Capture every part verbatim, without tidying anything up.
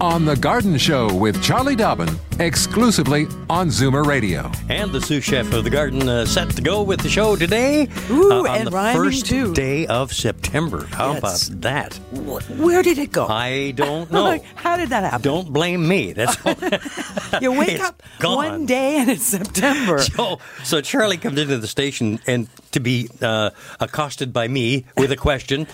on The Garden Show with Charlie Dobbin, exclusively on Zoomer Radio. And the sous chef of The Garden uh, set to go with the show today. Ooh, uh, on and the first too. day of September. How yes. about that? Where did it go? I don't know. How did that happen? Don't blame me. That's all. You wake it's up gone. one day and it's September. So, so Charlie comes into the station and to be uh, accosted by me with a question.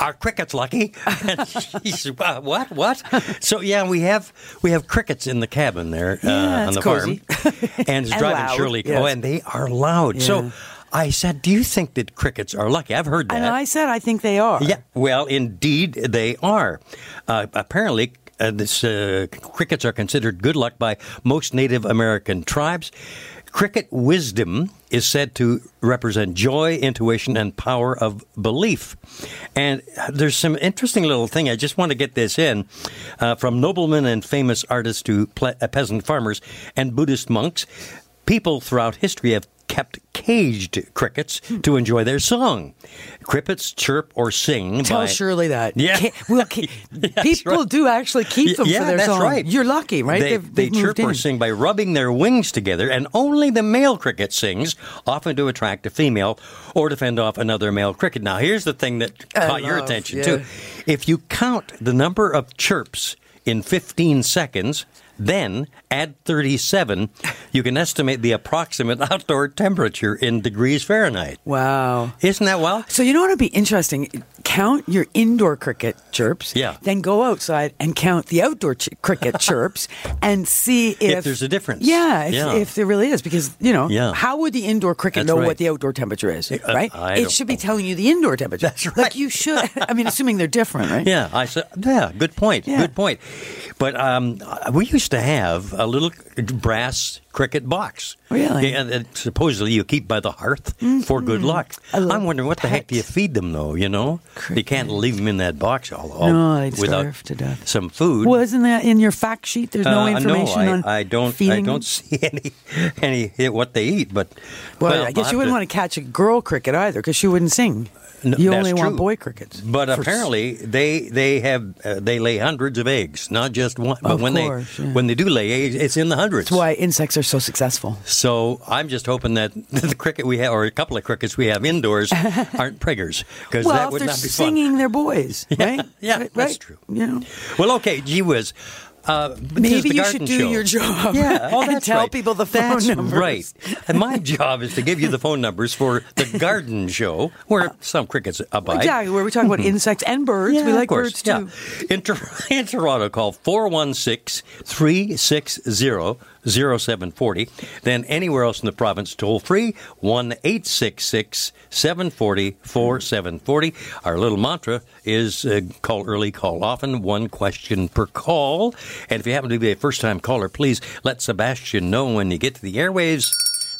Are crickets lucky? And she says, what, what? So yeah, we have we have crickets in the cabin there. There, yeah, uh, on the cozy. farm. And it's and driving loud. Shirley. Yes. Oh, and they are loud. Yeah. So I said, do you think that crickets are lucky? I've heard that. And I said, I think they are. Yeah. Well, indeed, they are. Uh, apparently, uh, this uh, crickets are considered good luck by most Native American tribes. Cricket wisdom is said to represent joy, intuition, and power of belief. And there's some interesting little thing. I just want to get this in. Uh, from noblemen and famous artists to ple- peasant farmers and Buddhist monks, people throughout history have kept caged crickets to enjoy their song. Crickets chirp or sing. Tell by, Shirley that. Yeah. Ca- well, ca- people right. do actually keep them yeah, for their that's song. Right. You're lucky, right? They, they've, they've they chirp in. or sing by rubbing their wings together, and only the male cricket sings, often to attract a female or to fend off another male cricket. Now, here's the thing that I caught love, your attention, yeah. too. If you count the number of chirps in fifteen seconds, then add thirty-seven, you can estimate the approximate outdoor temperature in degrees Fahrenheit. Wow. Isn't that wild? So you know what would be interesting? Count your indoor cricket chirps, yeah. then go outside and count the outdoor ch- cricket chirps and see if, if there's a difference. Yeah if, yeah, if there really is. Because, you know, yeah. how would the indoor cricket That's know right. what the outdoor temperature is, right? Uh, it should be telling you the indoor temperature. That's right. Like you should. I mean, assuming they're different, right? Yeah, I su- yeah good point, yeah. good point. But um, we used to have a little brass cricket box. Really? Yeah, that supposedly you keep by the hearth mm-hmm. for good luck. I'm wondering what pet. the heck do you feed them, though, you know? Cricket. You can't leave them in that box all, all no, I'd without to death. some food. Well, isn't that in your fact sheet? There's no uh, information no, I, on I don't, feeding I don't see any, any what they eat. But well, well I guess you wouldn't to, want to catch a girl cricket either, because she wouldn't sing. No, you only want true. boy crickets. But apparently they they have uh, they lay hundreds of eggs, not just one. But of when course, they yeah. when they do lay eggs, it's in the hundreds. That's why insects are so successful. So I'm just hoping that the cricket we have, or a couple of crickets we have indoors, aren't preggers, because well, that would not be fun. Well, they're singing their boys, right? Yeah, yeah right, that's right? true. You know. Well, okay, gee whiz. Uh, Maybe you should do show. your job yeah, oh, and tell right. people the phone that's numbers. Right. And my job is to give you the phone numbers for The Garden Show, where uh, some crickets abide. Exactly, where we talk mm-hmm. about insects and birds. Yeah, we like birds, too. Yeah. In, in Toronto, call four one six, three six zero, zero seven four zero. Then anywhere else in the province, toll free, one eight six six, seven four zero, four seven four zero. Our little mantra is uh, call early, call often, one question per call. And if you happen to be a first-time caller, please let Sebastian know when you get to the airwaves.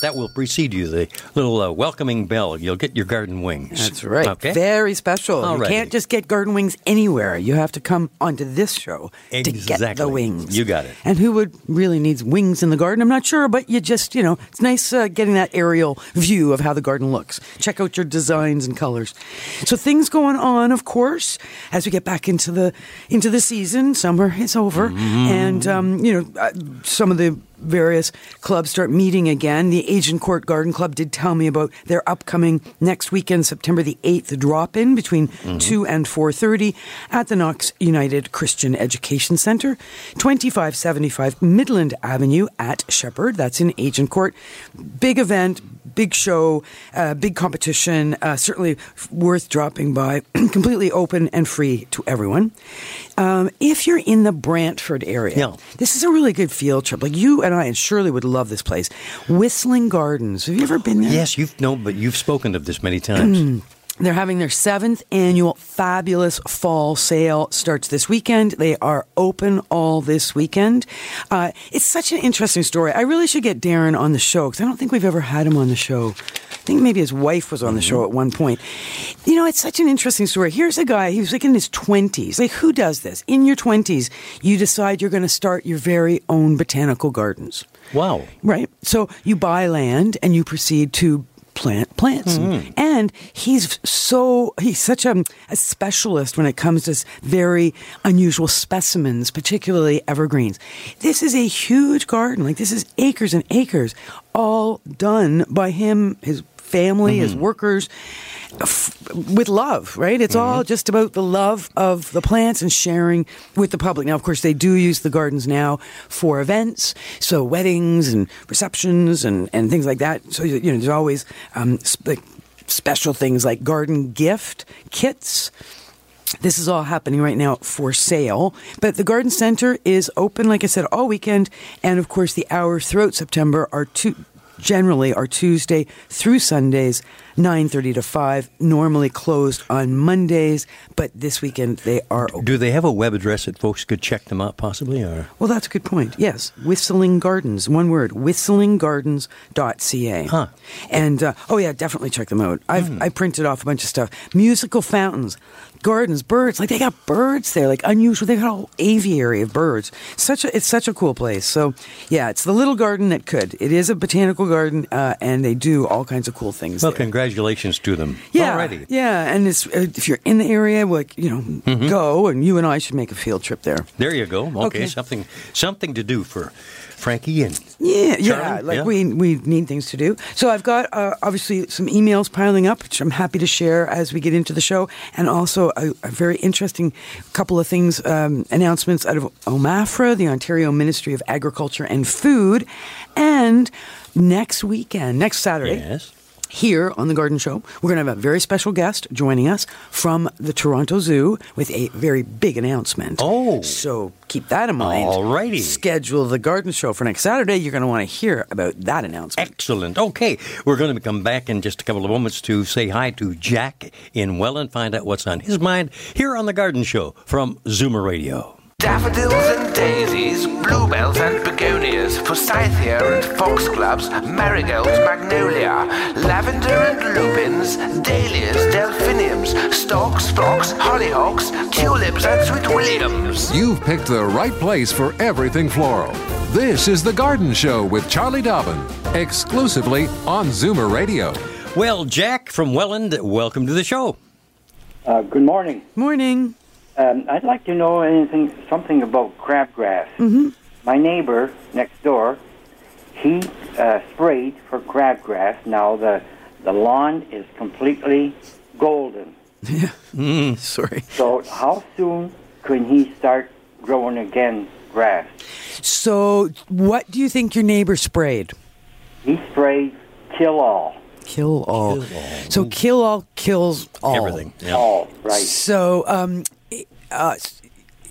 That will precede you, the little uh, welcoming bell. You'll get your garden wings. That's right. Okay? Very special. Alrighty. You can't just get garden wings anywhere. You have to come onto this show exactly. to get the wings. You got it. And who would really needs wings in the garden? I'm not sure, but you just, you know, it's nice uh, getting that aerial view of how the garden looks. Check out your designs and colors. So things going on, of course, as we get back into the into the season. Summer is over. Mm. And, um, you know, uh, some of the various clubs start meeting again. The Agincourt Court Garden Club did tell me about their upcoming next weekend, September the eighth, drop-in between mm-hmm. two and four thirty at the Knox United Christian Education Center, twenty-five seventy-five Midland Avenue at Shepherd. That's in Agincourt. Big event, big show, uh, big competition, uh, certainly worth dropping by, completely open and free to everyone. Um, if you're in the Brantford area, yeah. this is a really good field trip. Like you and I and Shirley would love this place. Whistling Gardens. Have you ever been there? Yes, you've no, but you've spoken of this many times. They're having their seventh annual fabulous fall sale. Starts this weekend. They are open all this weekend. Uh, it's such an interesting story. I really should get Darren on the show because I don't think we've ever had him on the show. I think maybe his wife was on the show at one point. You know, it's such an interesting story. Here's a guy, he was like in his twenties. Like, who does this? In your twenties, you decide you're going to start your very own botanical gardens. Wow. Right? So you buy land and you proceed to plant plants. Mm-hmm. And he's so, he's such a, a specialist when it comes to very unusual specimens, particularly evergreens. This is a huge garden. Like, this is acres and acres, all done by him, his family, mm-hmm. his workers, f- with love, right? It's mm-hmm. all just about the love of the plants and sharing with the public. Now, of course, they do use the gardens now for events, so weddings and receptions and, and things like that. So, you know, there's always um, sp- special things like garden gift kits. This is all happening right now for sale. But the garden center is open, like I said, all weekend. And, of course, the hours throughout September are two... generally are Tuesday through Sundays, nine thirty to five, normally closed on Mondays, but this weekend they are open. Do they have a web address that folks could check them out possibly? Or? Well, that's a good point. Yes, Whistling Gardens, one word, whistling gardens dot c a. Huh. And, uh, oh yeah, definitely check them out. I've mm. I printed off a bunch of stuff. Musical fountains, gardens, birds, like they got birds there, like unusual. They got a whole aviary of birds. Such a, it's such a cool place. So yeah, it's the little garden that could. It is a botanical garden, uh, and they do all kinds of cool things. Well, there. Congratulations to them. Yeah, already. Yeah, and it's, uh, if you're in the area, like you know, mm-hmm. go, and you and I should make a field trip there. There you go. Okay, okay. something something to do for Frankie and yeah, Charlie. yeah. Like yeah. we we need things to do. So I've got uh, obviously some emails piling up, which I'm happy to share as we get into the show, and also. A, a very interesting couple of things, um, announcements out of OMAFRA, the Ontario Ministry of Agriculture and Food. And next weekend, next Saturday, yes. here on The Garden Show, we're going to have a very special guest joining us from the Toronto Zoo with a very big announcement. Oh. So keep that in mind. All righty. Schedule The Garden Show for next Saturday. You're going to want to hear about that announcement. Excellent. Okay. We're going to come back in just a couple of moments to say hi to Jack in Welland, find out what's on his mind here on The Garden Show from Zoomer Radio. Daffodils and daisies, bluebells and begonias, forsythia and foxgloves, marigolds, magnolia, lavender and lupins, dahlias, delphiniums, stalks, phlox, hollyhocks, tulips and sweet williams. You've picked the right place for everything floral. This is The Garden Show with Charlie Dobbin, exclusively on Zoomer Radio. Well, Jack from Welland, welcome to the show. Uh, good morning. Morning. Um, I'd like to know anything, something about crabgrass. Mm-hmm. My neighbor next door, he uh, sprayed for crabgrass. Now the the lawn is completely golden. Yeah. Mm, sorry. So how soon can he start growing again grass? So what do you think your neighbor sprayed? He sprayed Kill All. Kill All. Kill all. So Kill All kills all. Everything. Yeah. All, right. So... Um, Uh,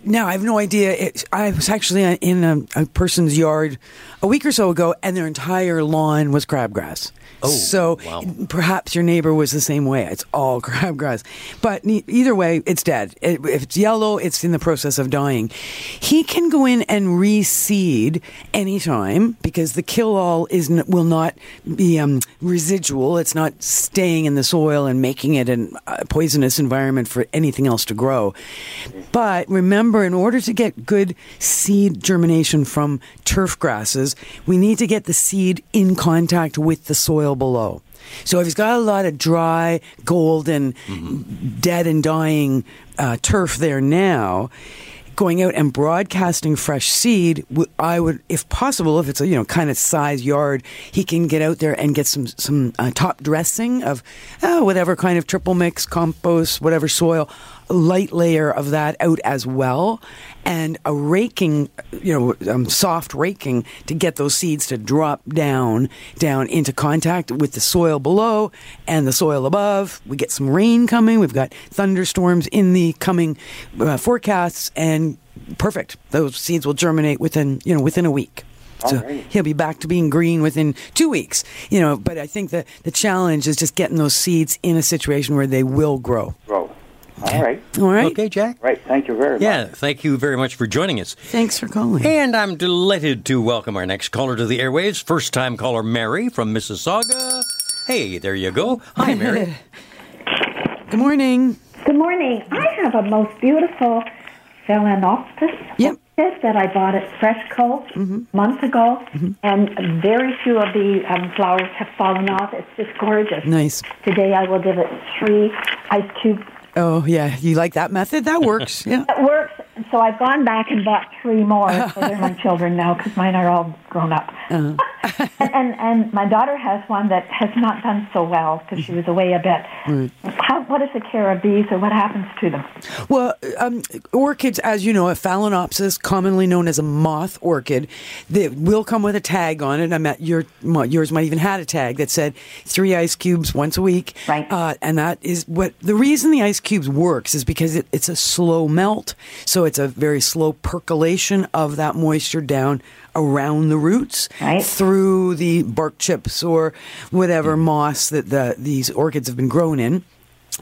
now, I have no idea. It, I was actually in a, a person's yard a week or so ago, and their entire lawn was crabgrass. Oh, so wow. Perhaps your neighbor was the same way. It's all crabgrass. But ne- either way, it's dead. It, if it's yellow, it's in the process of dying. He can go in and reseed anytime because the kill-all is n- will not be um, residual. It's not staying in the soil and making it an, a poisonous environment for anything else to grow. But remember, in order to get good seed germination from turf grasses, we need to get the seed in contact with the soil below. So if he's got a lot of dry, golden, mm-hmm. dead and dying uh, turf there now, going out and broadcasting fresh seed, I would, if possible, if it's a you know kind of size yard, he can get out there and get some some uh, top dressing of oh, whatever kind of triple mix, compost, whatever soil. light layer of that out as well, and a raking, you know, um, soft raking to get those seeds to drop down, down into contact with the soil below and the soil above. We get some rain coming. We've got thunderstorms in the coming uh, forecasts, and perfect. Those seeds will germinate within, you know, within a week. So right. He'll be back to being green within two weeks, you know. But I think that the challenge is just getting those seeds in a situation where they will grow. Grow. Okay. All right. All right. Okay, Jack. Right. Thank you very yeah, much. Yeah, thank you very much for joining us. Thanks for calling. And I'm delighted to welcome our next caller to the airwaves, first-time caller Mary from Mississauga. Hey, there you go. Hi, Mary. Good morning. Good morning. I have a most beautiful Phalaenopsis. Yep. That I bought at Freshco mm-hmm. months ago, mm-hmm. and very few of the um, flowers have fallen off. It's just gorgeous. Nice. Today I will give it three ice cubes. Oh, yeah. You like that method? That works. Yeah. It works. So I've gone back and bought three more. So they're my children now because mine are all grown up. Uh-huh. and, and and my daughter has one that has not done so well because she was away a bit. Right. How, what is the care of bees, or what happens to them? Well, um, orchids, as you know, a Phalaenopsis, commonly known as a moth orchid, that will come with a tag on it. I mean, your yours might even had a tag that said three ice cubes once a week. Right. Uh, and that is what the reason the ice cubes works is because it, it's a slow melt, so it's a very slow percolation of that moisture down around the roots, right, through the bark chips or whatever mm-hmm. moss that the, these orchids have been grown in.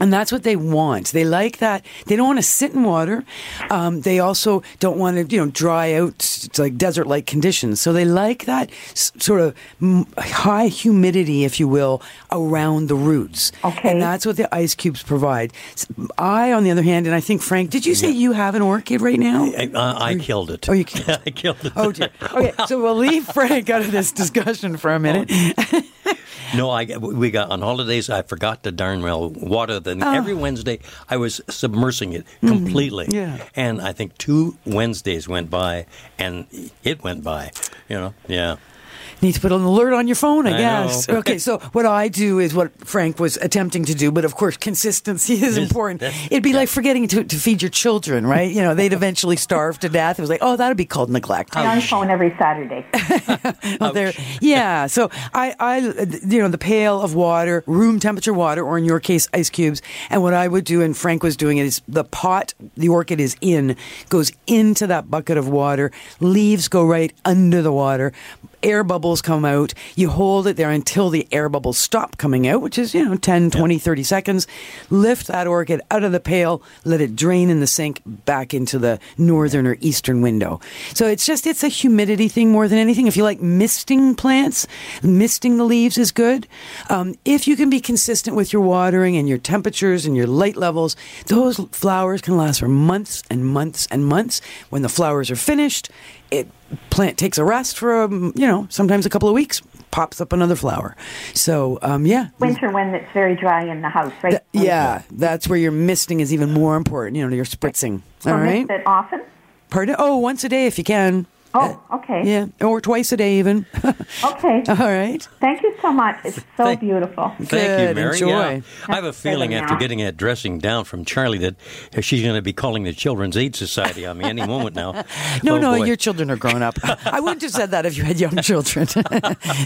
And that's what they want. They like that. They don't want to sit in water. Um, they also don't want to, you know, dry out like desert-like conditions. So they like that s- sort of m- high humidity, if you will, around the roots. Okay. And that's what the ice cubes provide. I, on the other hand, and I think, Frank, did you say yeah. you have an orchid right now? I, I, I killed it. Oh, you killed it. I killed it. Oh, dear. Okay, well, so we'll leave Frank out of this discussion for a minute. No, I, we got on holidays. I forgot to darn well water them. Oh. Every Wednesday, I was submersing it completely. Mm, yeah. And I think two Wednesdays went by, and it went by, you know, yeah. Need to put an alert on your phone, I, I guess. Know. Okay, so what I do is what Frank was attempting to do, but of course consistency is There's, important. It'd be yeah. like forgetting to, to feed your children, right? You know, they'd eventually starve to death. It was like, oh, that'd be called neglect. I'm on phone every Saturday. Well, there, yeah, so I, I, you know, the pail of water, room temperature water, or in your case, ice cubes. And what I would do, and Frank was doing it, is the pot the orchid is in goes into that bucket of water. Leaves go right under the water. Air bubbles come out. You hold it there until the air bubbles stop coming out, which is, you know, ten, twenty, thirty seconds. Lift that orchid out of the pail, let it drain in the sink back into the northern or eastern window. So it's just, it's a humidity thing more than anything. If you like misting plants, misting the leaves is good. Um, if you can be consistent with your watering and your temperatures and your light levels, those flowers can last for months and months and months. When the flowers are finished, it plant takes a rest for, um, you know, sometimes a couple of weeks, pops up another flower. So, um, yeah. Winter when it's very dry in the house, right? Th- yeah, that's where your misting is even more important, you know, your spritzing. So all right? Mist it often? Pardon? Oh, once a day if you can. Oh, okay. Yeah, or twice a day even. Okay. All right. Thank you so much. It's so thank, beautiful. Thank Good, you, Mary. Enjoy. Yeah. I have a feeling after now. getting that dressing down from Charlie that she's going to be calling the Children's Aid Society on me any moment now. no, oh, no, boy. Your children are grown up. I wouldn't have said that if you had young children.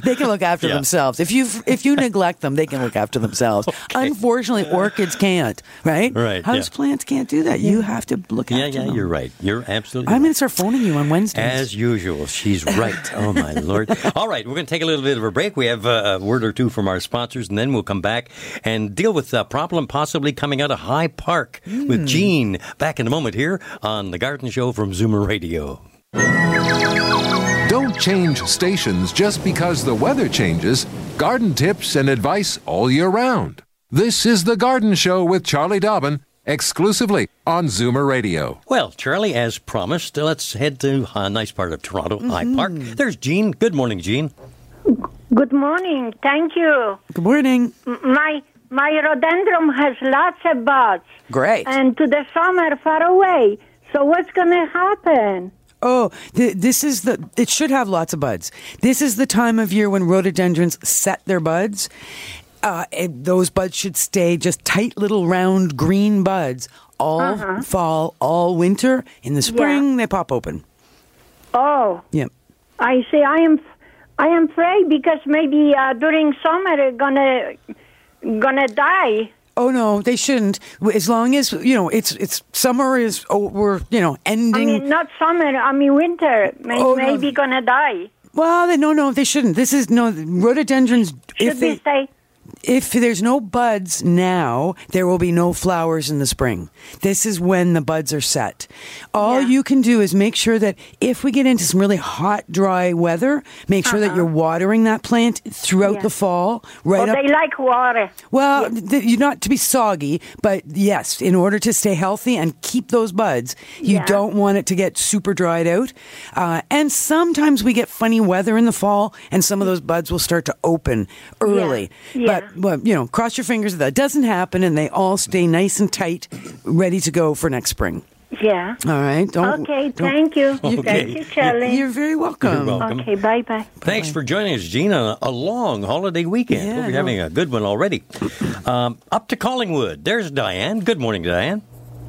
They can look after yeah. themselves. If you if you neglect them, they can look after themselves. Okay. Unfortunately, orchids can't, right? Right. Houseplants yeah. can't do that. Yeah. You have to look yeah, after yeah, them. Yeah, yeah, you're right. You're absolutely I'm right. going to start phoning you on Wednesdays. As usual, she's right. Oh, my Lord. All right, we're going to take a little bit of a break. We have uh, a word or two from our sponsors, and then we'll come back and deal with a problem possibly coming out of High Park mm. with Jean. Back in a moment here on The Garden Show from Zoomer Radio. Don't change stations just because the weather changes. Garden tips and advice all year round. This is The Garden Show with Charlie Dobbin. Exclusively on Zoomer Radio. Well, Charlie, as promised, let's head to a nice part of Toronto, mm-hmm. High Park. There's Jean. Good morning, Jean. Good morning. Thank you. Good morning. My my rhododendron has lots of buds. Great. And to the summer, far away. So what's going to happen? Oh, th- this is the, it should have lots of buds. This is the time of year when rhododendrons set their buds. uh, those buds should stay just tight little round green buds all uh-huh. fall, all winter. In the spring, yeah. they pop open. Oh. Yeah. I see. I am I am afraid because maybe uh, during summer they're gonna, gonna die. Oh, no, they shouldn't. As long as, you know, it's it's summer is, oh, we're, you know, ending. I mean, not summer, I mean winter. May, oh, maybe no. gonna die. Well, they, no, no, they shouldn't. This is, no, rhododendrons. Should if they, stay? If there's no buds now, there will be no flowers in the spring. This is when the buds are set. All yeah. you can do is make sure that if we get into some really hot, dry weather, make sure uh-huh. that you're watering that plant throughout yeah. the fall. Right. Well, up. They like water. Well, yeah. th- you're not to be soggy, but yes, in order to stay healthy and keep those buds, you yeah. don't want it to get super dried out. Uh, and sometimes we get funny weather in the fall, and some of those buds will start to open early. Yeah. Yeah. But well, you know, cross your fingers that, that doesn't happen, and they all stay nice and tight, ready to go for next spring. Yeah. All right. Don't, okay, don't, thank you. Okay. Thank you, Charlie. You're very welcome. You're welcome. Okay, bye-bye. Thanks bye. for joining us, Gina. A long holiday weekend. Yeah, We're no. having a good one already. Um, up to Collingwood. There's Diane. Good morning, Diane.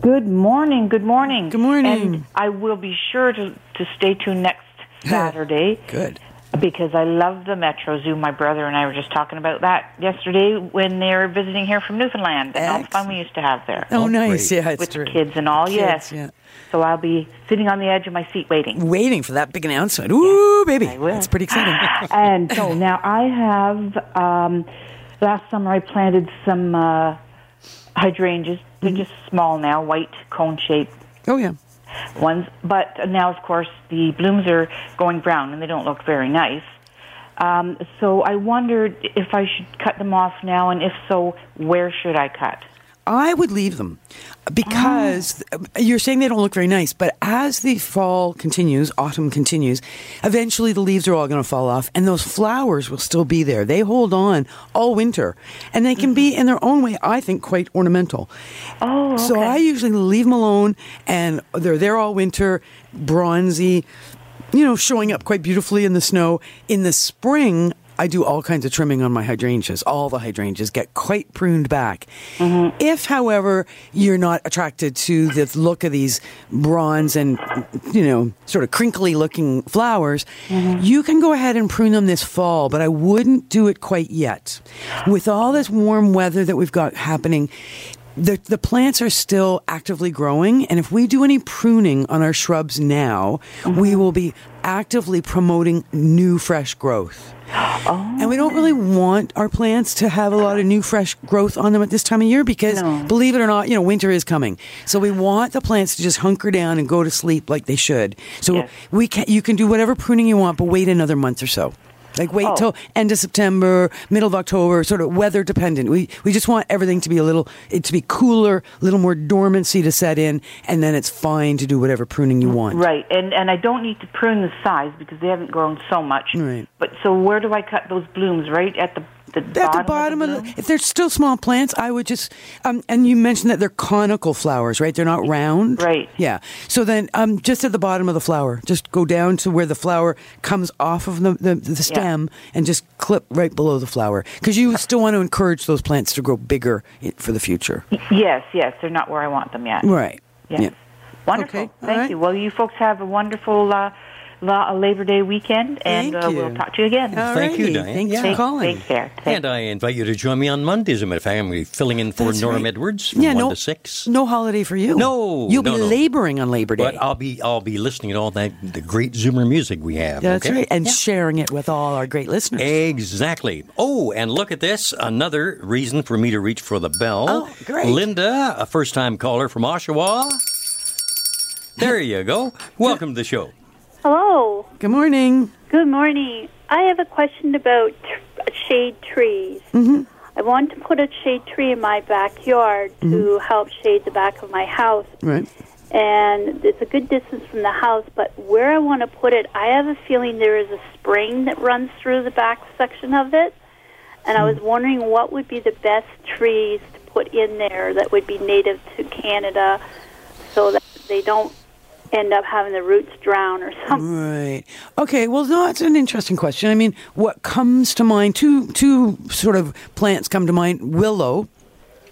Good morning. Good morning. Good morning. And I will be sure to, to stay tuned next Saturday. Good. Because I love the Metro Zoo. My brother and I were just talking about that yesterday when they were visiting here from Newfoundland. And all the fun we used to have there. Oh, oh nice. Great. Yeah, it's With true. kids and all, kids, yes. Yeah. So I'll be sitting on the edge of my seat waiting. Waiting for that big announcement. Ooh, yeah, baby. I will. That's pretty exciting. And so now I have, um, last summer I planted some uh, hydrangeas. They're mm-hmm. just small now, white, cone-shaped. Oh, yeah. Ones, but now, of course, the blooms are going brown, and they don't look very nice. Um, so I wondered if I should cut them off now, and if so, where should I cut? I would leave them because oh. you're saying they don't look very nice, but as the fall continues, autumn continues, eventually the leaves are all going to fall off and those flowers will still be there. They hold on all winter and they can mm-hmm. be in their own way, I think, quite ornamental. Oh, okay. So I usually leave them alone and they're there all winter, bronzy, you know, showing up quite beautifully in the snow. In the spring, I do all kinds of trimming on my hydrangeas. All the hydrangeas get quite pruned back. Mm-hmm. If, however, you're not attracted to the look of these bronze and, you know, sort of crinkly looking flowers, mm-hmm. you can go ahead and prune them this fall, but I wouldn't do it quite yet. With all this warm weather that we've got happening, The, the plants are still actively growing, and if we do any pruning on our shrubs now, mm-hmm. we will be actively promoting new, fresh growth. Oh. And we don't really want our plants to have a lot of new, fresh growth on them at this time of year because, no. believe it or not, you know, winter is coming. So we want the plants to just hunker down and go to sleep like they should. So yes. we can, you can do whatever pruning you want, but wait another month or so. Like wait oh. till end of September, middle of October, sort of weather dependent. We we just want everything to be a little, it to be cooler, a little more dormancy to set in, and then it's fine to do whatever pruning you want. Right, and and I don't need to prune the size because they haven't grown so much. Right. But so where do I cut those blooms? Right at the the at bottom the bottom of the, of the if they're still small plants, I would just um, and you mentioned that they're conical flowers, right? They're not round. Right. Yeah. So then um, just at the bottom of the flower, just go down to where the flower comes off of the the, the stem yeah. and just clip right below the flower because you still want to encourage those plants to grow bigger for the future. Yes, yes, they're not where I want them yet. Right. Yes. Yeah. Wonderful. Okay. Thank right. you. Well, you folks have a wonderful uh, La- Labor Day weekend, and uh, we'll talk to you again. All Thank righty. you, Diane. Thanks yeah. for Thank, calling. Take care. And I invite you to join me on Mondays. As a matter of fact, I'm going to be filling in for That's Norm right. Edwards from yeah, one no, to six. No holiday for you. No, you'll no, be no. laboring on Labor Day. But I'll be I'll be listening to all that the great Zoomer music we have. That's okay? right, and yeah. sharing it with all our great listeners. Exactly. Oh, and look at this. Another reason for me to reach for the bell. Oh, great, Linda, a first-time caller from Oshawa. There you go. Welcome to the show. Hello. Good morning. Good morning. I have a question about tr- shade trees. Mm-hmm. I want to put a shade tree in my backyard mm-hmm. to help shade the back of my house. Right. And it's a good distance from the house, but where I want to put it, I have a feeling there is a spring that runs through the back section of it. And mm-hmm. I was wondering what would be the best trees to put in there that would be native to Canada so that they don't end up having the roots drown or something. Right. Okay, well, no, that's an interesting question. I mean, what comes to mind, two, two sort of plants come to mind, willow.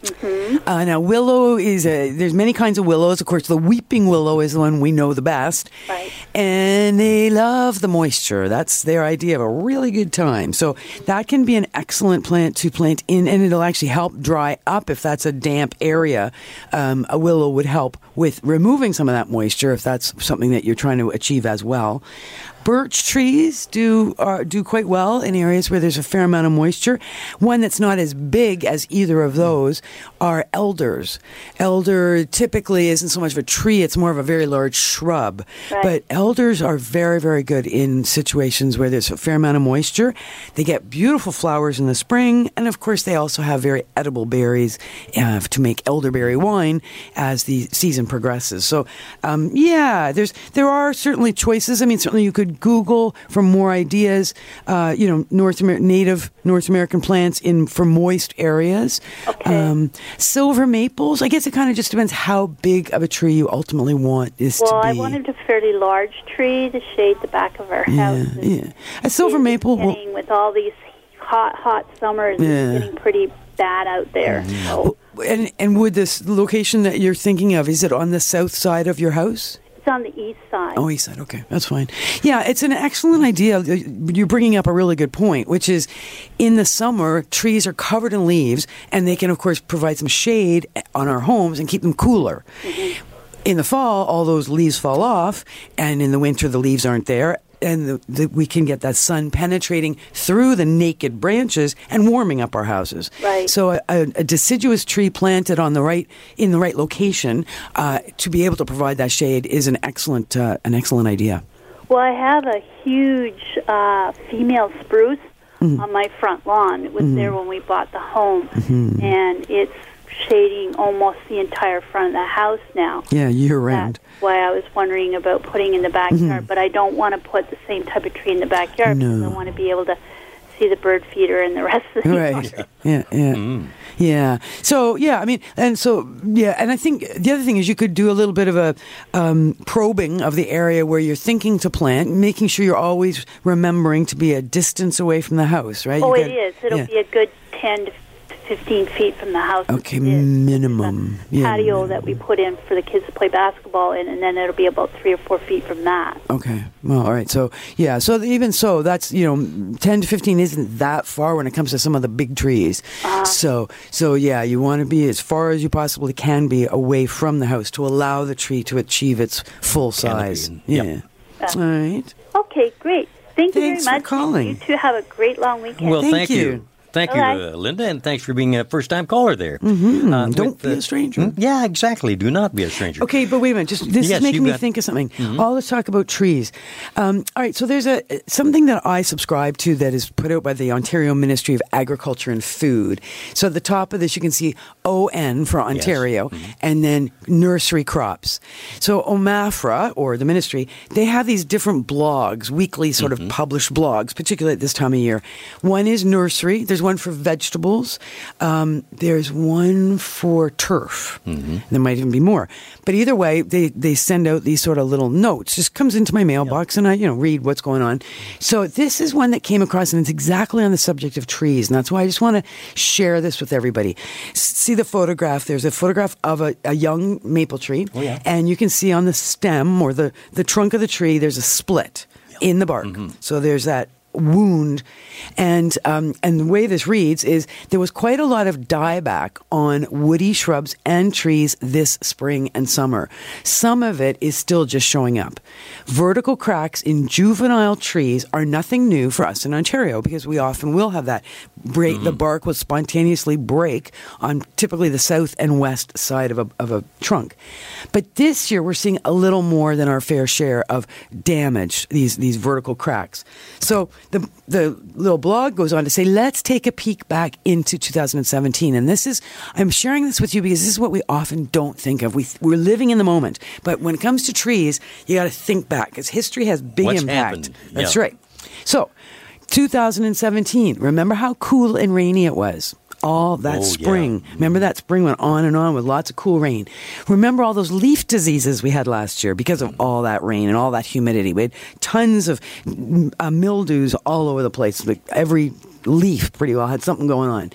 Mm-hmm. Uh, now, willow is a, there's many kinds of willows. Of course, the weeping willow is the one we know the best. Right. And they love the moisture. That's their idea of a really good time. So that can be an excellent plant to plant in, and it'll actually help dry up if that's a damp area. Um, a willow would help with removing some of that moisture if that's something that you're trying to achieve as well. Birch trees do uh, do quite well in areas where there's a fair amount of moisture. One that's not as big as either of those are elders. Elder typically isn't so much of a tree, it's more of a very large shrub. Right. But elders are very, very good in situations where there's a fair amount of moisture. They get beautiful flowers in the spring, and of course they also have very edible berries uh, to make elderberry wine as the season progresses. So, um, yeah, there's there are certainly choices. I mean, certainly you could Google for more ideas, uh, you know, North Amer- native North American plants in for moist areas. Okay. Um, silver maples, I guess it kind of just depends how big of a tree you ultimately want this well, to be. Well, I wanted a fairly large tree to shade the back of our yeah, house. Yeah, a silver maple. Will, with all these hot, hot summers, yeah. It's getting pretty bad out there. Mm-hmm. So. And, and would this location that you're thinking of, is it on the south side of your house? It's on the east side. Oh, east side. Okay, that's fine. Yeah, it's an excellent idea. You're bringing up a really good point, which is in the summer, trees are covered in leaves, and they can, of course, provide some shade on our homes and keep them cooler. Mm-hmm. In the fall, all those leaves fall off, and in the winter, the leaves aren't there, and the, the, we can get that sun penetrating through the naked branches and warming up our houses. Right. So a, a, a deciduous tree planted on the right in the right location uh, to be able to provide that shade is an excellent uh, an excellent idea. Well, I have a huge uh, female spruce mm-hmm. on my front lawn. It was mm-hmm. there when we bought the home, mm-hmm. and it's shading almost the entire front of the house now. Yeah, year-round. That's why I was wondering about putting in the backyard, mm-hmm. but I don't want to put the same type of tree in the backyard no. because I want to be able to see the bird feeder and the rest of the right. yard. Yeah, yeah. Mm. Yeah. So, yeah, I mean, and so, yeah, and I think the other thing is you could do a little bit of a um, probing of the area where you're thinking to plant, making sure you're always remembering to be a distance away from the house, right? Oh, you it got, is. It'll yeah. be a good ten to fifteen feet from the house. Okay, minimum. Yeah, patio minimum. That we put in for the kids to play basketball in, and then it'll be about three or four feet from that. Okay. Well, all right. So, yeah. So even so, that's, you know, ten to fifteen isn't that far when it comes to some of the big trees. Uh-huh. So, so yeah, you want to be as far as you possibly can be away from the house to allow the tree to achieve its full size. Canopy. Yeah. Yep. Uh, all right. Okay, great. Thank you very much. Thanks for calling. You two have a great long weekend. Well, thank, thank you. you. Thank you, uh, Linda, and thanks for being a first-time caller there. Mm-hmm. Uh, Don't with, be uh, a stranger. Mm, yeah, exactly. Do not be a stranger. Okay, but wait a minute. Just This yes, is making me got... think of something. Mm-hmm. All this talk about trees. Um, all right, so there's a something that I subscribe to that is put out by the Ontario Ministry of Agriculture and Food. So at the top of this, you can see O N for Ontario, yes. mm-hmm. and then nursery crops. So OMAFRA, or the ministry, they have these different blogs, weekly sort mm-hmm. of published blogs, particularly at this time of year. One is nursery. There's one for vegetables. Um, there's one for turf. Mm-hmm. There might even be more. But either way, they, they send out these sort of little notes. Just comes into my mailbox, yep. and I, you know, read what's going on. So this is one that came across, and it's exactly on the subject of trees. And that's why I just want to share this with everybody. See the photograph. There's a photograph of a, a young maple tree. Oh, yeah. And you can see on the stem or the, the trunk of the tree, there's a split yep. in the bark. Mm-hmm. So there's that wound, and um, and the way this reads is there was quite a lot of dieback on woody shrubs and trees this spring and summer. Some of it is still just showing up. Vertical cracks in juvenile trees are nothing new for us in Ontario because we often will have that break. Mm-hmm. The bark will spontaneously break on typically the south and west side of a of a trunk, but this year we're seeing a little more than our fair share of damage. These these vertical cracks. So. The the little blog goes on to say, let's take a peek back into two thousand seventeen. And this is, I'm sharing this with you because this is what we often don't think of. We, we're living in the moment. But when it comes to trees, you got to think back because history has big What's impact. Happened? That's yeah. right. So, two thousand seventeen, remember how cool and rainy it was? all that oh, spring. Yeah. Remember that spring went on and on with lots of cool rain. Remember all those leaf diseases we had last year because of all that rain and all that humidity. We had tons of uh, mildews all over the place. Like every leaf pretty well had something going on.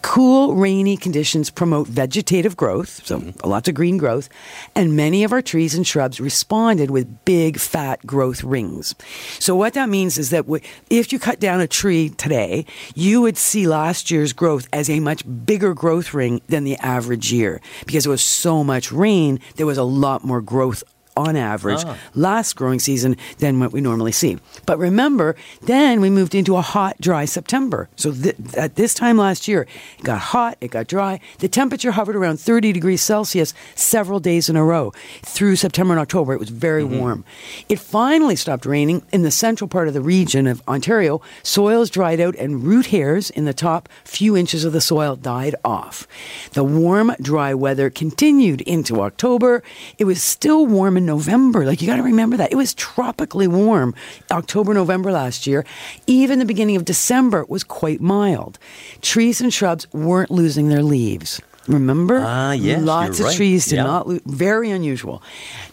Cool, rainy conditions promote vegetative growth, so mm-hmm. lots of green growth, and many of our trees and shrubs responded with big, fat growth rings. So what that means is that we, if you cut down a tree today, you would see last year's growth as a much bigger growth ring than the average year. Because there was so much rain, there was a lot more growth on average, ah. last growing season than what we normally see. But remember, then we moved into a hot, dry September. So th- at this time last year, it got hot, it got dry. The temperature hovered around thirty degrees Celsius several days in a row. Through September and October, it was very mm-hmm. warm. It finally stopped raining in the central part of the region of Ontario. Soils dried out and root hairs in the top few inches of the soil died off. The warm, dry weather continued into October. It was still warm and November, like you got to remember that. It was tropically warm October, November last year. Even the beginning of December was quite mild. Trees and shrubs weren't losing their leaves. Remember? Ah, yes, Lots of right. trees did yeah. not lose. Very unusual.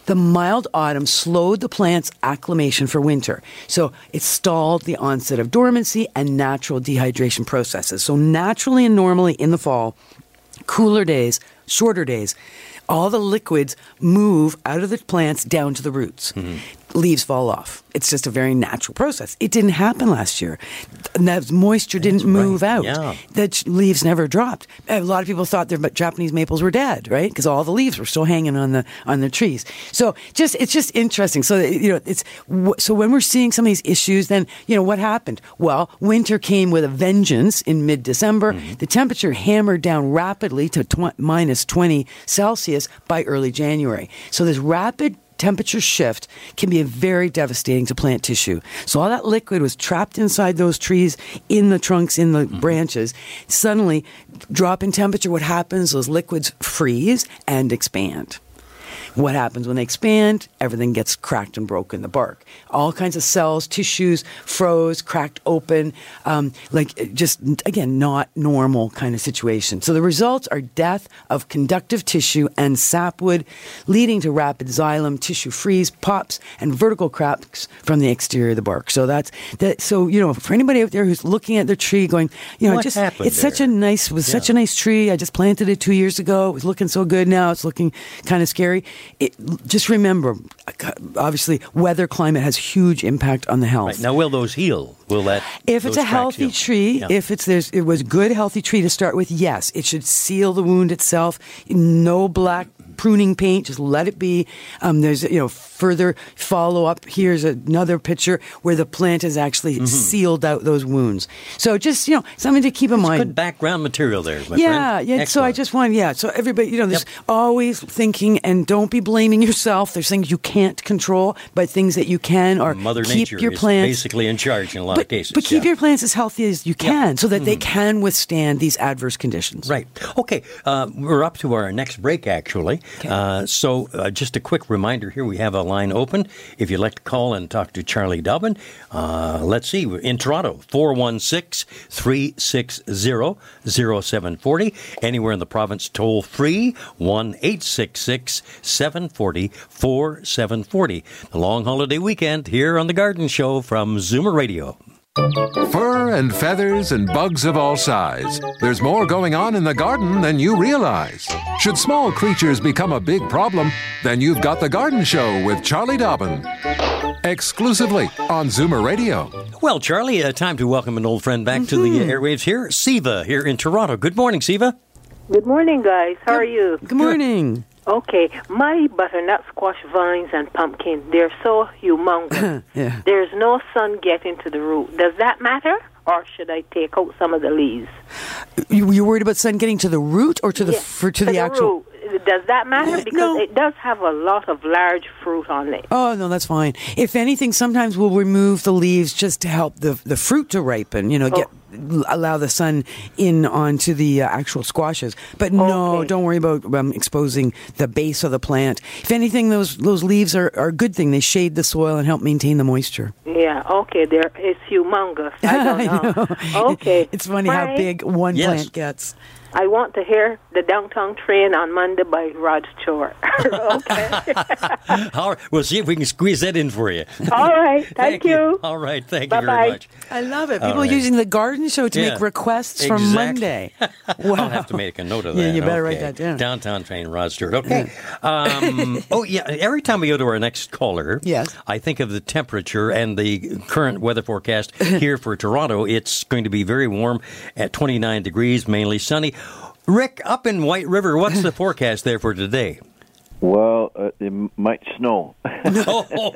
The mild autumn slowed the plant's acclimation for winter. So it stalled the onset of dormancy and natural dehydration processes. So naturally and normally in the fall, cooler days, shorter days, all the liquids move out of the plants down to the roots. Mm-hmm. Leaves fall off. It's just a very natural process. It didn't happen last year. That moisture didn't That's move right. out. Yeah. The leaves never dropped. A lot of people thought their Japanese maples were dead, right? Because all the leaves were still hanging on the on the trees. So just it's just interesting. So you know, it's so when we're seeing some of these issues, then you know what happened? Well, winter came with a vengeance in mid-December. Mm-hmm. The temperature hammered down rapidly to tw- minus twenty Celsius by early January. So this rapid temperature shift can be very devastating to plant tissue. So all that liquid was trapped inside those trees, in the trunks, in the mm-hmm. branches. Suddenly, drop in temperature, what happens? Those liquids freeze and expand. What happens when they expand? Everything gets cracked and broken, the bark. All kinds of cells, tissues, froze, cracked open, um, like just, again, not normal kind of situation. So the results are death of conductive tissue and sapwood, leading to rapid xylem, tissue freeze, pops, and vertical cracks from the exterior of the bark. So that's that. So, you know, for anybody out there who's looking at their tree going, you know, what just happened it's there? such a nice, was yeah. such a nice tree. I just planted it two years ago. It was looking so good now. It's looking kind of scary. It, just remember, obviously, weather, climate has huge impact on the health. Right. Now, will those heal? Will that? If it's a healthy heal? tree, yeah. if it's there's, it was good, healthy tree to start with, yes, it should seal the wound itself. No black pruning paint, just let it be. Um, there's, you know, further follow up. Here's another picture where the plant has actually mm-hmm. sealed out those wounds. So just, you know, something to keep in That's mind. Good background material there, my yeah, friend. Yeah, yeah. So I just want, yeah. So everybody, you know, there's yep. always thinking, and don't be blaming yourself. There's things you can't control, but things that you can are Mother keep Nature your plants is basically in charge in a lot but, of cases. But keep yeah. your plants as healthy as you can yep. so that mm-hmm. they can withstand these adverse conditions. Right. Okay. Uh, we're up to our next break, actually. Okay. Uh, so uh, just a quick reminder here, we have a line open. If you'd like to call and talk to Charlie Dobbin, uh, let's see, we're in Toronto, four one six, three six zero, zero seven four zero. Anywhere in the province, toll free, one eight six six, seven four zero, four seven four zero. The long holiday weekend here on The Garden Show from Zoomer Radio. Fur and feathers and bugs of all size. There's more going on in the garden than you realize. Should small creatures become a big problem, then you've got The Garden Show with Charlie Dobbin. Exclusively on Zoomer Radio. Well, Charlie, uh, time to welcome an old friend back mm-hmm. to the airwaves here. Siva here in Toronto. Good morning, Siva. Good morning, guys. How Good. are you? Good morning. Okay, my butternut squash vines and pumpkin, they're so humongous. yeah. There's no sun getting to the root. Does that matter? Or should I take out some of the leaves? You, you're worried about sun getting to the root or to the, yeah, for, to the, the actual... Root. Does that matter? Because no. it does have a lot of large fruit on it. Oh, no, that's fine. If anything, sometimes we'll remove the leaves just to help the the fruit to ripen, you know, oh. get allow the sun in onto the uh, actual squashes. But no, okay. don't worry about um, exposing the base of the plant. If anything, those those leaves are, are a good thing. They shade the soil and help maintain the moisture. Yeah, okay, there it's humongous. I don't know. I know. Okay. It's funny Frank, how big one yes. plant gets. I want to hear The Downtown Train on Monday by Rod Stewart. Okay. All right. We'll see if we can squeeze that in for you. All right. Thank, thank you. you. All right. Thank Bye-bye. you very much. I love it. People right. are using The Garden Show to yeah. make requests exactly. from Monday. Wow. I'll have to make a note of that. Yeah, you better okay. write that down. Downtown Train, Rod Stewart. Okay. Yeah. Um, oh, yeah. Every time we go to our next caller, yes. I think of the temperature and the current weather forecast here for Toronto. It's going to be very warm at twenty-nine degrees, mainly sunny. Rick, up in White River, what's the forecast there for today? Well, uh, it might snow. No.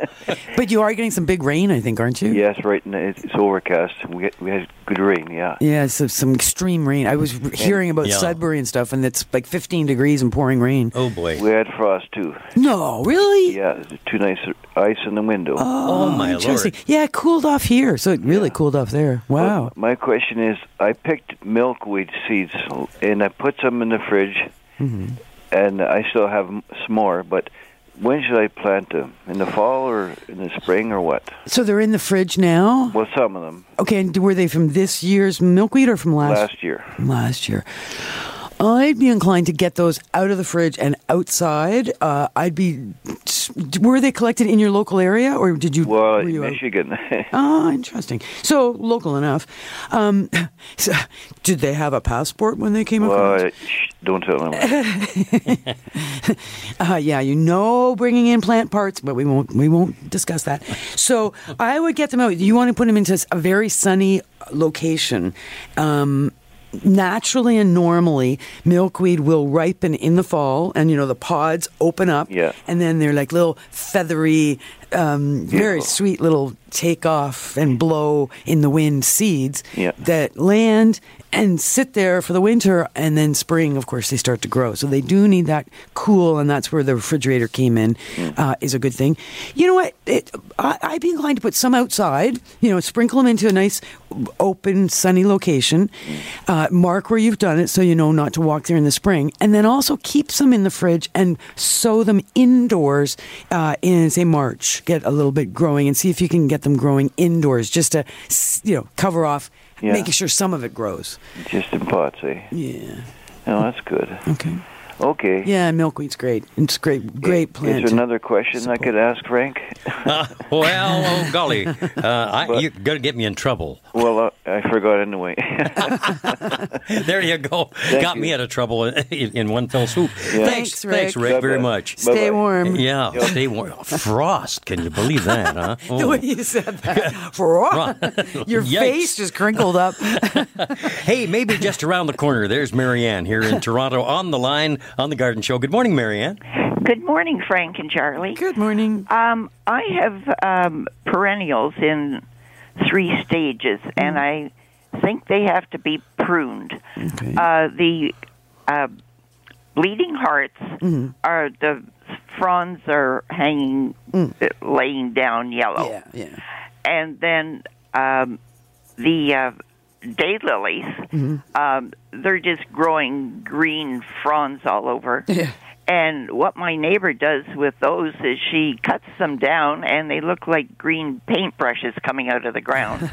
But you are getting some big rain, I think, aren't you? Yes, right now it's overcast. We get, we had good rain, yeah. Yeah, so some extreme rain. I was hearing about yeah. Sudbury and stuff, and it's like fifteen degrees and pouring rain. Oh, boy. We had frost, too. No, really? Yeah, too nice ice in the window. Oh, oh my Lord. Yeah, it cooled off here, so it really yeah. cooled off there. Wow. Well, my question is, I picked milkweed seeds, and I put some in the fridge, mm-hmm. and I still have some more, but when should I plant them? In the fall or in the spring or what? So they're in the fridge now? Well, some of them. Okay, and were they from this year's milkweed or from last? Last year. Last year. I'd be inclined to get those out of the fridge and outside. Uh, I'd be. Were they collected in your local area, or did you? Well, you Michigan. Oh, interesting. So local enough. Um, so, did they have a passport when they came across? Well, shh, don't tell them. uh, yeah, you know, bringing in plant parts, but we won't. We won't discuss that. So I would get them out. You want to put them into a very sunny location. Um, Naturally and normally, milkweed will ripen in the fall, and you know the pods open up, yeah. and then they're like little feathery, um, very sweet little take off and blow in the wind seeds yeah. that land and sit there for the winter, and then spring, of course, they start to grow. So they do need that cool, and that's where the refrigerator came in, uh, is a good thing. You know what? It, I, I'd be inclined to put some outside. You know, sprinkle them into a nice, open, sunny location. Uh, Uh, mark where you've done it so you know not to walk there in the spring. And then also keep some in the fridge and sow them indoors uh, in, say, March. Get a little bit growing and see if you can get them growing indoors just to, you know, cover off, yeah. making sure some of it grows. Just in pots, eh? Yeah. No, that's good. Okay. Okay. Yeah, milkweed's great. It's great, great plant. Is there another question Support. I could ask, Frank? uh, well, oh, golly, uh, I, but, you're going to get me in trouble. Well, uh, I forgot anyway. There you go. Thank Got you. me out of trouble in, in one fell swoop. Yeah. Thanks, Thanks, Rick. Thanks, Rick, Bye-bye. very much. Bye-bye. Stay warm. Yeah, yep. stay warm. Frost, can you believe that, huh? Oh. The way you said that. Frost. Your Yikes. face just crinkled up. Hey, maybe just around the corner, there's Marianne here in Toronto on the line. On The Garden Show. Good morning, Marianne. Good morning, Frank and Charlie. Good morning. Um, I have um, perennials in three stages, mm. and I think they have to be pruned. Okay. Uh, the uh, bleeding hearts mm. are the fronds are hanging, mm. uh, laying down yellow. Yeah, yeah. And then um, the uh, daylilies, mm-hmm. um, they're just growing green fronds all over. Yeah. And what my neighbor does with those is she cuts them down, and they look like green paintbrushes coming out of the ground.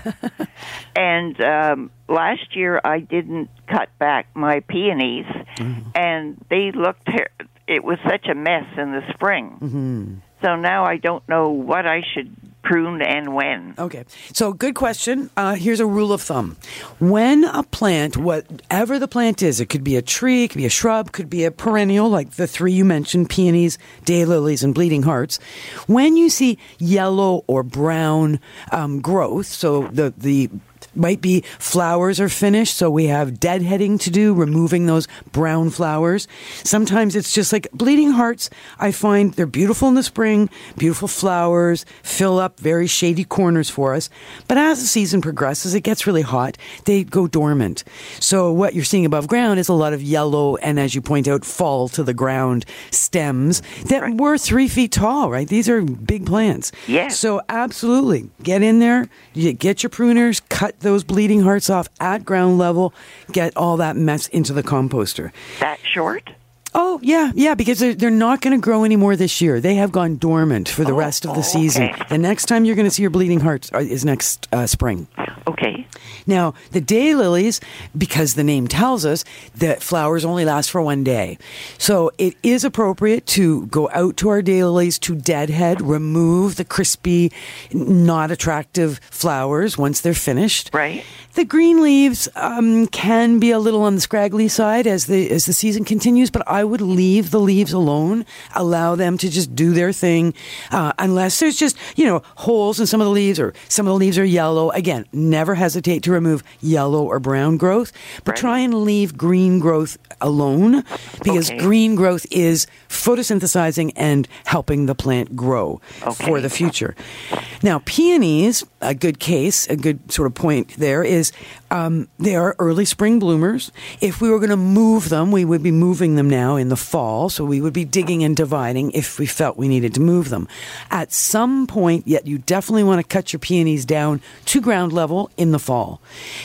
And um, last year I didn't cut back my peonies, mm-hmm. and they looked, it was such a mess in the spring. Mm-hmm. So now I don't know what I should prune and when. Okay. So good question. Uh, here's a rule of thumb. When a plant, whatever the plant is, it could be a tree, it could be a shrub, could be a perennial, like the three you mentioned, peonies, daylilies, and bleeding hearts. When you see yellow or brown um, growth, so the the... might be flowers are finished, so we have deadheading to do, removing those brown flowers. Sometimes it's just like bleeding hearts. I find they're beautiful in the spring, beautiful flowers, fill up very shady corners for us. But as the season progresses, it gets really hot. They go dormant. So what you're seeing above ground is a lot of yellow and, as you point out, fall to the ground stems that were three feet tall, right? These are big plants. Yeah. So absolutely, get in there, you get your pruners, cut those bleeding hearts off at ground level, get all that mess into the composter. That short? Oh, yeah, yeah, because they're, they're not going to grow anymore this year. They have gone dormant for the oh, rest of the oh, season. Okay. The next time you're going to see your bleeding hearts is next uh, spring. Okay. Now, the daylilies, because the name tells us, that flowers only last for one day. So it is appropriate to go out to our daylilies to deadhead, remove the crispy, not attractive flowers once they're finished. Right. The green leaves um, can be a little on the scraggly side as the as the season continues, but I would leave the leaves alone, allow them to just do their thing, uh, unless there's just, you know, holes in some of the leaves or some of the leaves are yellow. Again, never hesitate to remove yellow or brown growth, but right. try and leave green growth alone because okay. green growth is photosynthesizing and helping the plant grow okay. for the future. Now, peonies, a good case, a good sort of point there is Um, they are early spring bloomers. If we were going to move them, we would be moving them now in the fall. So we would be digging and dividing if we felt we needed to move them. At some point, yet you definitely want to cut your peonies down to ground level in the fall.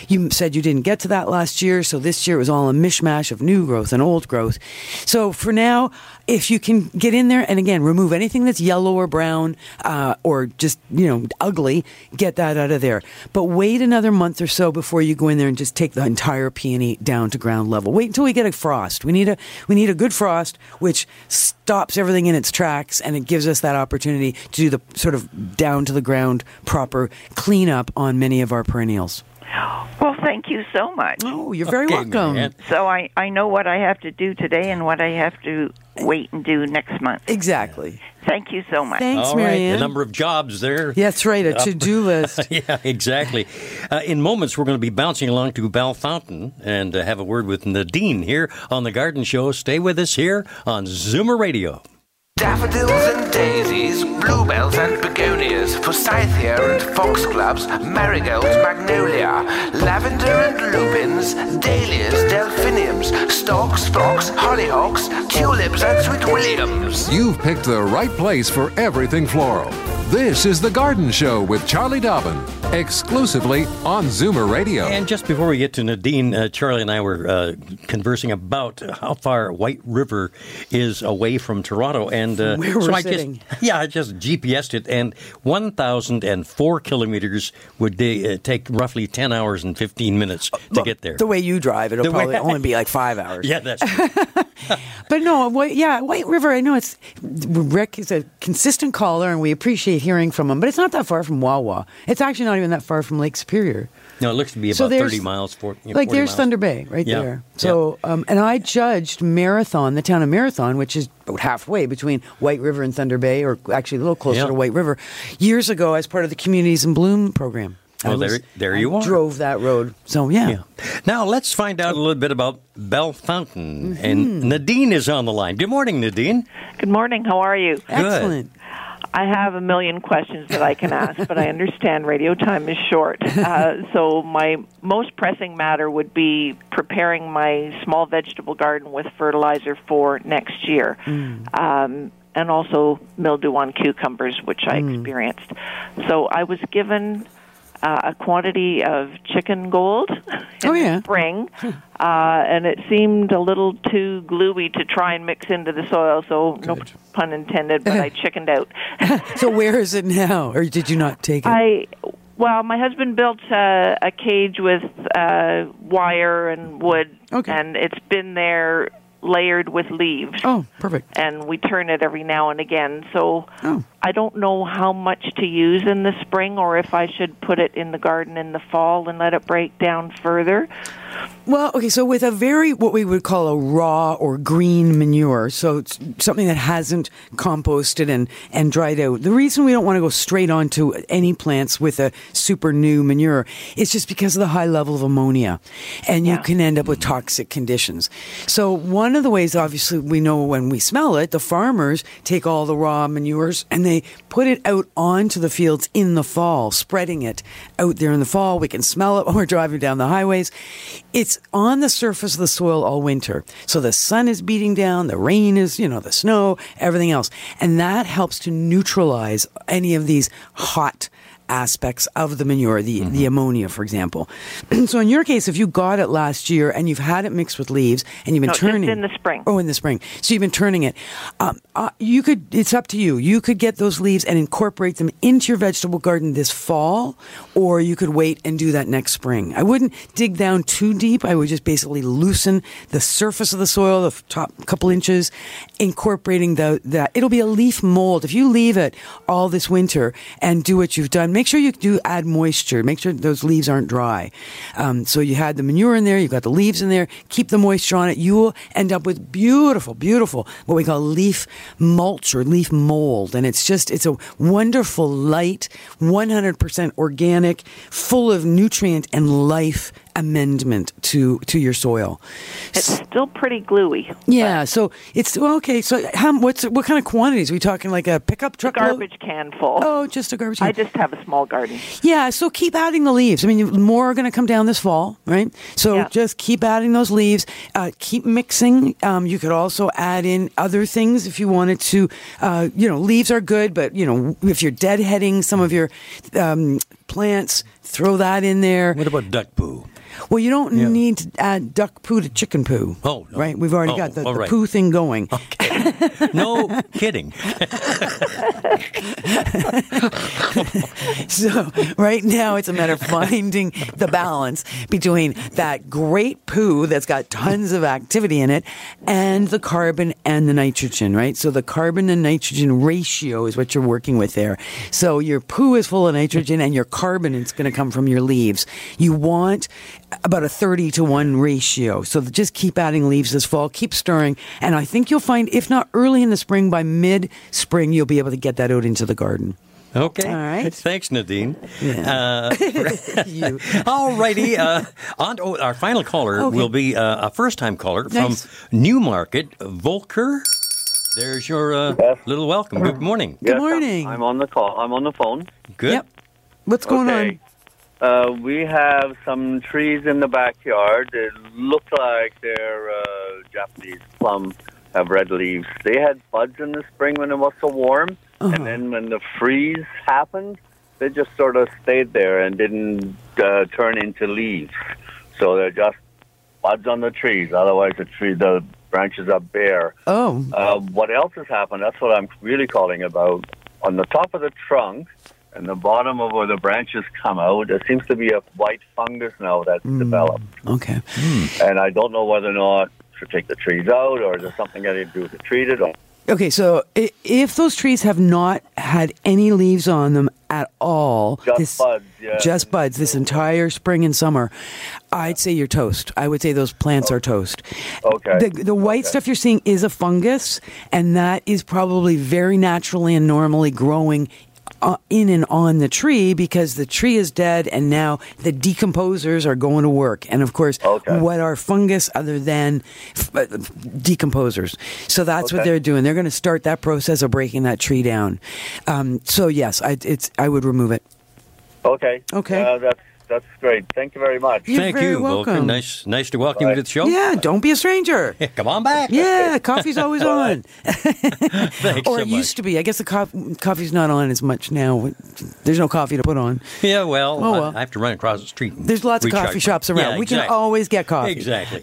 You said you didn't get to that last year, so this year it was all a mishmash of new growth and old growth. So for now, if you can get in there and again, remove anything that's yellow or brown uh, or just, you know, ugly, get that out of there. But wait another month or so before you go in there and just take the entire peony down to ground level. Wait until we get a frost. We need a we need a good frost, which stops everything in its tracks, and it gives us that opportunity to do the sort of down to the ground proper cleanup on many of our perennials. Well, thank you so much. Oh, you're very okay, welcome. Man. So I, I know what I have to do today and what I have to wait and do next month. Exactly. Thank you so much. Thanks, all right. Marianne. The number of jobs there. Yeah, that's right, a to-do list. Yeah, exactly. Uh, in moments, we're going to be bouncing along to Bellefontaine and uh, have a word with Nadine here on The Garden Show. Stay with us here on Zoomer Radio. Daffodils and daisies, bluebells and begonias, forsythia and foxgloves, marigolds, magnolia, lavender and lupins, dahlias, delphiniums, stalks, fox, hollyhocks, tulips and sweet williams. You've picked the right place for everything floral. This is The Garden Show with Charlie Dobbin, exclusively on Zoomer Radio. And just before we get to Nadine, uh, Charlie and I were uh, conversing about how far White River is away from Toronto. And uh, where we're so I sitting. Just, yeah, I just G P S'd it, and one thousand four kilometers would de- uh, take roughly ten hours and fifteen minutes to well, get there. The way you drive, it'll the probably way- only be like five hours. Yeah, that's true. But no, White, yeah, White River, I know it's Rick is a consistent caller, and we appreciate hearing from him, but it's not that far from Wawa. It's actually not even that far from Lake Superior. No, it looks to be about so thirty miles. forty, you know, like there's miles. Thunder Bay right yeah. there. So, yeah. um, and I judged Marathon, the town of Marathon, which is about halfway between White River and Thunder Bay, or actually a little closer yeah. to White River, years ago as part of the Communities in Bloom program. Well, was, there, there you I are. Drove that road. So, yeah. yeah. Now, let's find out a little bit about Bellefontaine. Mm-hmm. And Nadine is on the line. Good morning, Nadine. Good morning. How are you? Good. Excellent. I have a million questions that I can ask, but I understand radio time is short. Uh, so my most pressing matter would be preparing my small vegetable garden with fertilizer for next year, mm. um, and also mildew on cucumbers, which I mm. experienced. So I was given uh, a quantity of chicken gold in oh, yeah. the spring, uh, and it seemed a little too gluey to try and mix into the soil, so Good. no pun intended, but I chickened out. So where is it now, or did you not take it? I well, my husband built uh, a cage with uh, wire and wood, okay. and it's been there layered with leaves. Oh, perfect. And we turn it every now and again, so oh. I don't know how much to use in the spring, or if I should put it in the garden in the fall and let it break down further. Well, okay, so with a very, what we would call a raw or green manure, so it's something that hasn't composted and, and dried out. The reason we don't want to go straight on to any plants with a super new manure is just because of the high level of ammonia, and you yeah. can end up with toxic conditions. So one of the ways, obviously, we know when we smell it, the farmers take all the raw manures and they put it out onto the fields in the fall, spreading it out there in the fall. We can smell it when we're driving down the highways. It's on the surface of the soil all winter. So the sun is beating down, the rain is, you know, the snow, everything else. And that helps to neutralize any of these hot aspects of the manure, the, mm-hmm. the ammonia, for example. So in your case, if you got it last year and you've had it mixed with leaves and you've been no, turning it in the spring. Oh, in the spring. So you've been turning it. Um, uh, you could, it's up to you. You could get those leaves and incorporate them into your vegetable garden this fall, or you could wait and do that next spring. I wouldn't dig down too deep. I would just basically loosen the surface of the soil, the top couple inches, incorporating the, that. It'll be a leaf mold. If you leave it all this winter and do what you've done, make sure you do add moisture. Make sure those leaves aren't dry. Um, so you had the manure in there, you've got the leaves in there, keep the moisture on it. You will end up with beautiful, beautiful, what we call leaf mulch or leaf mold. And it's just, it's a wonderful, light, one hundred percent organic, full of nutrient and life amendment to, to your soil. It's still pretty gluey. Yeah, so it's, well, okay, so how, what's, what kind of quantities? Are we talking like a pickup truck? A garbage can full. Oh, just a garbage can. I just have a small garden. Yeah, so keep adding the leaves. I mean, more are going to come down this fall, right? So yeah. just keep adding those leaves. Uh, keep mixing. Um, you could also add in other things if you wanted to. Uh, you know, leaves are good, but, you know, if you're deadheading some of your um, plants, throw that in there. What about duck poo? Well, you don't yeah. need to add duck poo to chicken poo. Oh, no. Right? We've already oh, got the, the right. poo thing going. Okay. No kidding. So right now it's a matter of finding the balance between that great poo that's got tons of activity in it and the carbon and the nitrogen, right? So the carbon and nitrogen ratio is what you're working with there. So your poo is full of nitrogen and your carbon is going to come from your leaves. You want about a thirty to one ratio. So just keep adding leaves this fall, keep stirring, and I think you'll find, if not early in the spring, by mid-spring, you'll be able to get that out into the garden. Okay. All right. Thanks, Nadine. Yeah. Uh, all righty. Uh, on, oh, our final caller okay. will be uh, a first-time caller nice. from Newmarket, Volker. There's your uh, yes. little welcome. Good morning. Yes, Good morning. I'm on the call. I'm on the phone. Good. Yep. What's going okay. on? Uh, we have some trees in the backyard. They look like they're uh, Japanese plum, have red leaves. They had buds in the spring when it was so warm, uh-huh. and then when the freeze happened, they just sort of stayed there and didn't uh, turn into leaves. So they're just buds on the trees. Otherwise, the tree, the branches are bare. Oh. Uh, what else has happened? That's what I'm really calling about. On the top of the trunk, and the bottom of where the branches come out, there seems to be a white fungus now that's mm. developed. Okay. Mm. And I don't know whether or not to take the trees out or there's something I need to do to treat it. Or- okay, so if those trees have not had any leaves on them at all, just this, buds, yeah. just buds this entire spring and summer, I'd say you're toast. I would say those plants oh. are toast. Okay. The, the white okay. stuff you're seeing is a fungus, and that is probably very naturally and normally growing Uh, in and on the tree because the tree is dead and now the decomposers are going to work. And of course, okay. what are fungus other than f- uh, decomposers? So that's okay. what they're doing. They're going to start that process of breaking that tree down. Um, so yes, I, it's, I would remove it. Okay. Okay. Uh, that's, that's great. Thank you very much. You're Thank very you. Welcome. Welcome. Nice, nice to welcome Bye. you to the show. Yeah, don't be a stranger. Come on back. Yeah, coffee's always on. Thanks Or so it much. used to be. I guess the co- coffee's not on as much now. There's no coffee to put on. Yeah, well, oh, well. I have to run across the street. And There's lots of coffee shops around. Yeah, exactly. We can always get coffee. Exactly.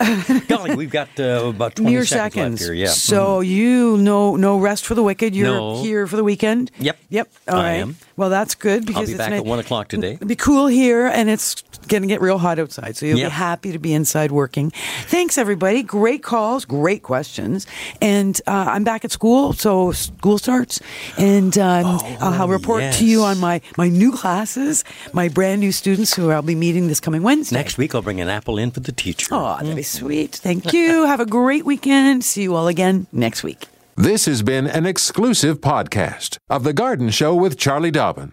Golly, we've got uh, about twenty Mere seconds, seconds left here. Yeah. So mm-hmm. you no no rest for the wicked. You're no. here for the weekend. Yep. Yep. All I right. am. Well, that's good because I'll be it's back nice. at one o'clock today. It'll be cool here, and it's going to get real hot outside, so you'll yep. be happy to be inside working. Thanks, everybody. Great calls, great questions, and uh, I'm back at school, so school starts, and um, oh, I'll, I'll report yes. to you on my, my new classes, my brand new students who I'll be meeting this coming Wednesday. Next week, I'll bring an apple in for the teacher. Oh, that'd mm. be sweet. Thank you. Have a great weekend. See you all again next week. This has been an exclusive podcast of The Garden Show with Charlie Dobbin.